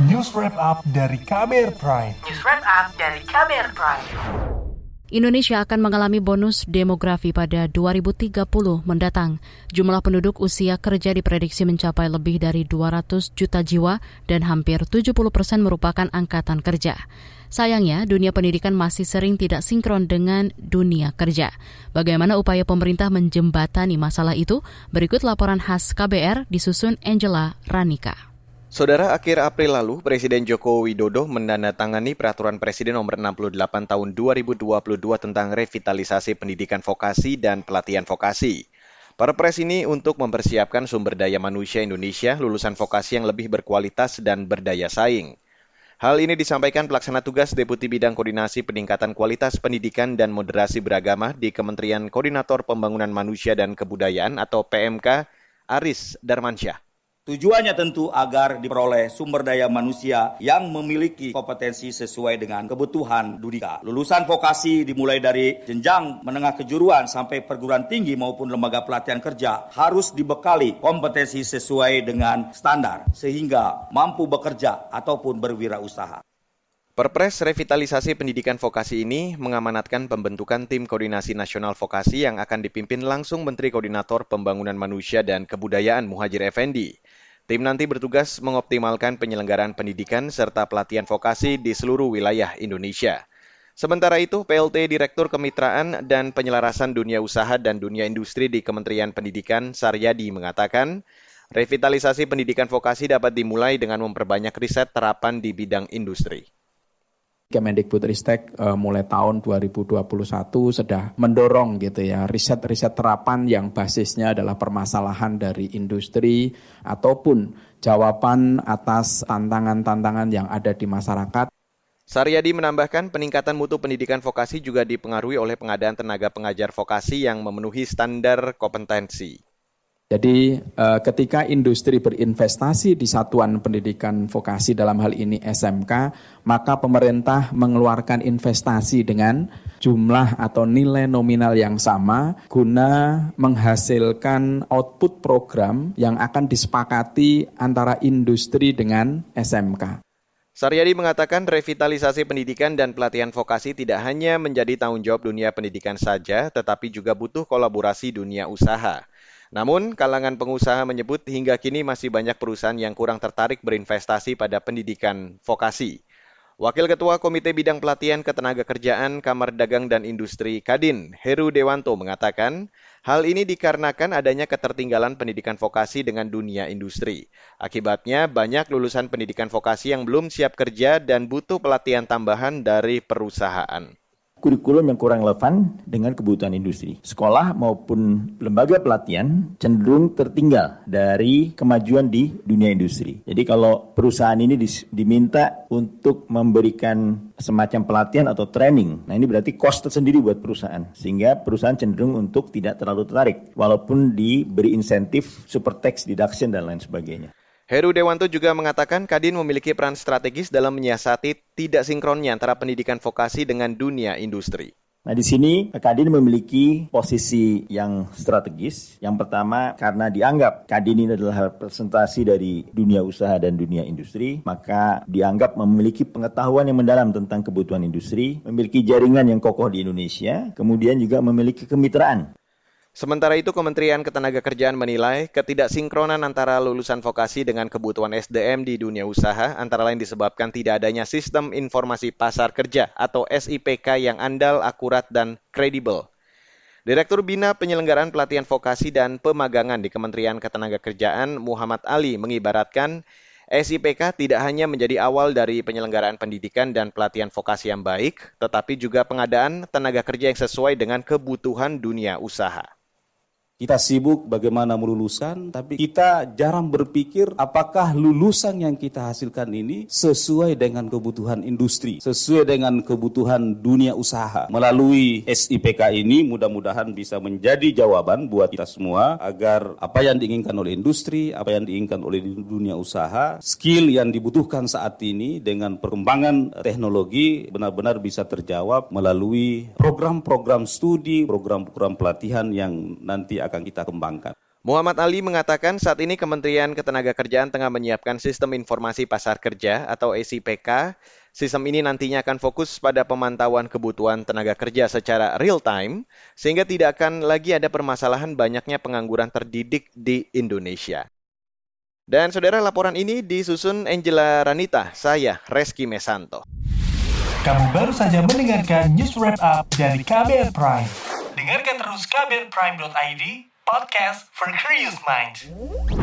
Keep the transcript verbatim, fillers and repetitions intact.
News Wrap Up dari K B R Prime. News Wrap Up dari K B R Prime. Indonesia akan mengalami bonus demografi pada dua ribu tiga puluh mendatang. Jumlah penduduk usia kerja diprediksi mencapai lebih dari dua ratus juta jiwa dan hampir tujuh puluh persen merupakan angkatan kerja. Sayangnya, dunia pendidikan masih sering tidak sinkron dengan dunia kerja. Bagaimana upaya pemerintah menjembatani masalah itu? Berikut laporan khas K B R disusun Angela Ranika. Saudara, akhir April lalu, Presiden Joko Widodo menandatangani Peraturan Presiden Nomor enam puluh delapan Tahun dua ribu dua puluh dua tentang revitalisasi pendidikan vokasi dan pelatihan vokasi. Perpres ini untuk mempersiapkan sumber daya manusia Indonesia lulusan vokasi yang lebih berkualitas dan berdaya saing. Hal ini disampaikan pelaksana tugas Deputi Bidang Koordinasi Peningkatan Kualitas Pendidikan dan Moderasi Beragama di Kementerian Koordinator Pembangunan Manusia dan Kebudayaan atau P M K, Aris Darmansyah. Tujuannya tentu agar diperoleh sumber daya manusia yang memiliki kompetensi sesuai dengan kebutuhan dunia. Lulusan vokasi dimulai dari jenjang menengah kejuruan sampai perguruan tinggi maupun lembaga pelatihan kerja harus dibekali kompetensi sesuai dengan standar sehingga mampu bekerja ataupun berwirausaha. Perpres revitalisasi pendidikan vokasi ini mengamanatkan pembentukan tim koordinasi nasional vokasi yang akan dipimpin langsung Menteri Koordinator Pembangunan Manusia dan Kebudayaan Muhajir Effendi. Tim nanti bertugas mengoptimalkan penyelenggaraan pendidikan serta pelatihan vokasi di seluruh wilayah Indonesia. Sementara itu, P L T Direktur Kemitraan dan Penyelarasan Dunia Usaha dan Dunia Industri di Kementerian Pendidikan, Saryadi, mengatakan revitalisasi pendidikan vokasi dapat dimulai dengan memperbanyak riset terapan di bidang industri. Kemendikbudristek uh, mulai tahun dua ribu dua puluh satu sudah mendorong gitu ya riset-riset terapan yang basisnya adalah permasalahan dari industri ataupun jawaban atas tantangan-tantangan yang ada di masyarakat. Saryadi menambahkan peningkatan mutu pendidikan vokasi juga dipengaruhi oleh pengadaan tenaga pengajar vokasi yang memenuhi standar kompetensi. Jadi ketika industri berinvestasi di satuan pendidikan vokasi dalam hal ini S M K, maka pemerintah mengeluarkan investasi dengan jumlah atau nilai nominal yang sama guna menghasilkan output program yang akan disepakati antara industri dengan S M K. Saryadi mengatakan revitalisasi pendidikan dan pelatihan vokasi tidak hanya menjadi tanggung jawab dunia pendidikan saja, tetapi juga butuh kolaborasi dunia usaha. Namun, kalangan pengusaha menyebut hingga kini masih banyak perusahaan yang kurang tertarik berinvestasi pada pendidikan vokasi. Wakil Ketua Komite Bidang Pelatihan Ketenagakerjaan Kamar Dagang dan Industri KADIN, Heru Dewanto, mengatakan hal ini dikarenakan adanya ketertinggalan pendidikan vokasi dengan dunia industri. Akibatnya, banyak lulusan pendidikan vokasi yang belum siap kerja dan butuh pelatihan tambahan dari perusahaan. Kurikulum yang kurang relevan dengan kebutuhan industri. Sekolah maupun lembaga pelatihan cenderung tertinggal dari kemajuan di dunia industri. Jadi kalau perusahaan ini diminta untuk memberikan semacam pelatihan atau training, nah ini berarti cost tersendiri buat perusahaan. Sehingga perusahaan cenderung untuk tidak terlalu tertarik, walaupun diberi insentif, super tax deduction dan lain sebagainya. Heru Dewanto juga mengatakan Kadin memiliki peran strategis dalam menyiasati tidak sinkronnya antara pendidikan vokasi dengan dunia industri. Nah di sini Kadin memiliki posisi yang strategis. Yang pertama karena dianggap Kadin ini adalah representasi dari dunia usaha dan dunia industri, maka dianggap memiliki pengetahuan yang mendalam tentang kebutuhan industri, memiliki jaringan yang kokoh di Indonesia, kemudian juga memiliki kemitraan. Sementara itu, Kementerian Ketenagakerjaan menilai ketidaksinkronan antara lulusan vokasi dengan kebutuhan S D M di dunia usaha antara lain disebabkan tidak adanya sistem informasi pasar kerja atau S I P K yang andal, akurat, dan kredibel. Direktur Bina Penyelenggaraan Pelatihan Vokasi dan Pemagangan di Kementerian Ketenagakerjaan, Muhammad Ali, mengibaratkan S I P K tidak hanya menjadi awal dari penyelenggaraan pendidikan dan pelatihan vokasi yang baik, tetapi juga pengadaan tenaga kerja yang sesuai dengan kebutuhan dunia usaha. Kita sibuk bagaimana melulusan, tapi kita jarang berpikir apakah lulusan yang kita hasilkan ini sesuai dengan kebutuhan industri, sesuai dengan kebutuhan dunia usaha. Melalui S I P K ini mudah-mudahan bisa menjadi jawaban buat kita semua agar apa yang diinginkan oleh industri, apa yang diinginkan oleh dunia usaha, skill yang dibutuhkan saat ini dengan perkembangan teknologi benar-benar bisa terjawab melalui program-program studi, program-program pelatihan yang nanti akan kita kembangkan. Muhammad Ali mengatakan saat ini Kementerian Ketenagakerjaan tengah menyiapkan Sistem Informasi Pasar Kerja atau S I P K. Sistem ini nantinya akan fokus pada pemantauan kebutuhan tenaga kerja secara real time, sehingga tidak akan lagi ada permasalahan banyaknya pengangguran terdidik di Indonesia. Dan saudara, laporan ini disusun Angela Ranika, saya Reski Mesanto. Kamu baru saja mendengarkan News Wrap Up dari K B R Prime. Dengarkan terus k b r prime dot i d. Podcast for Curious Minds.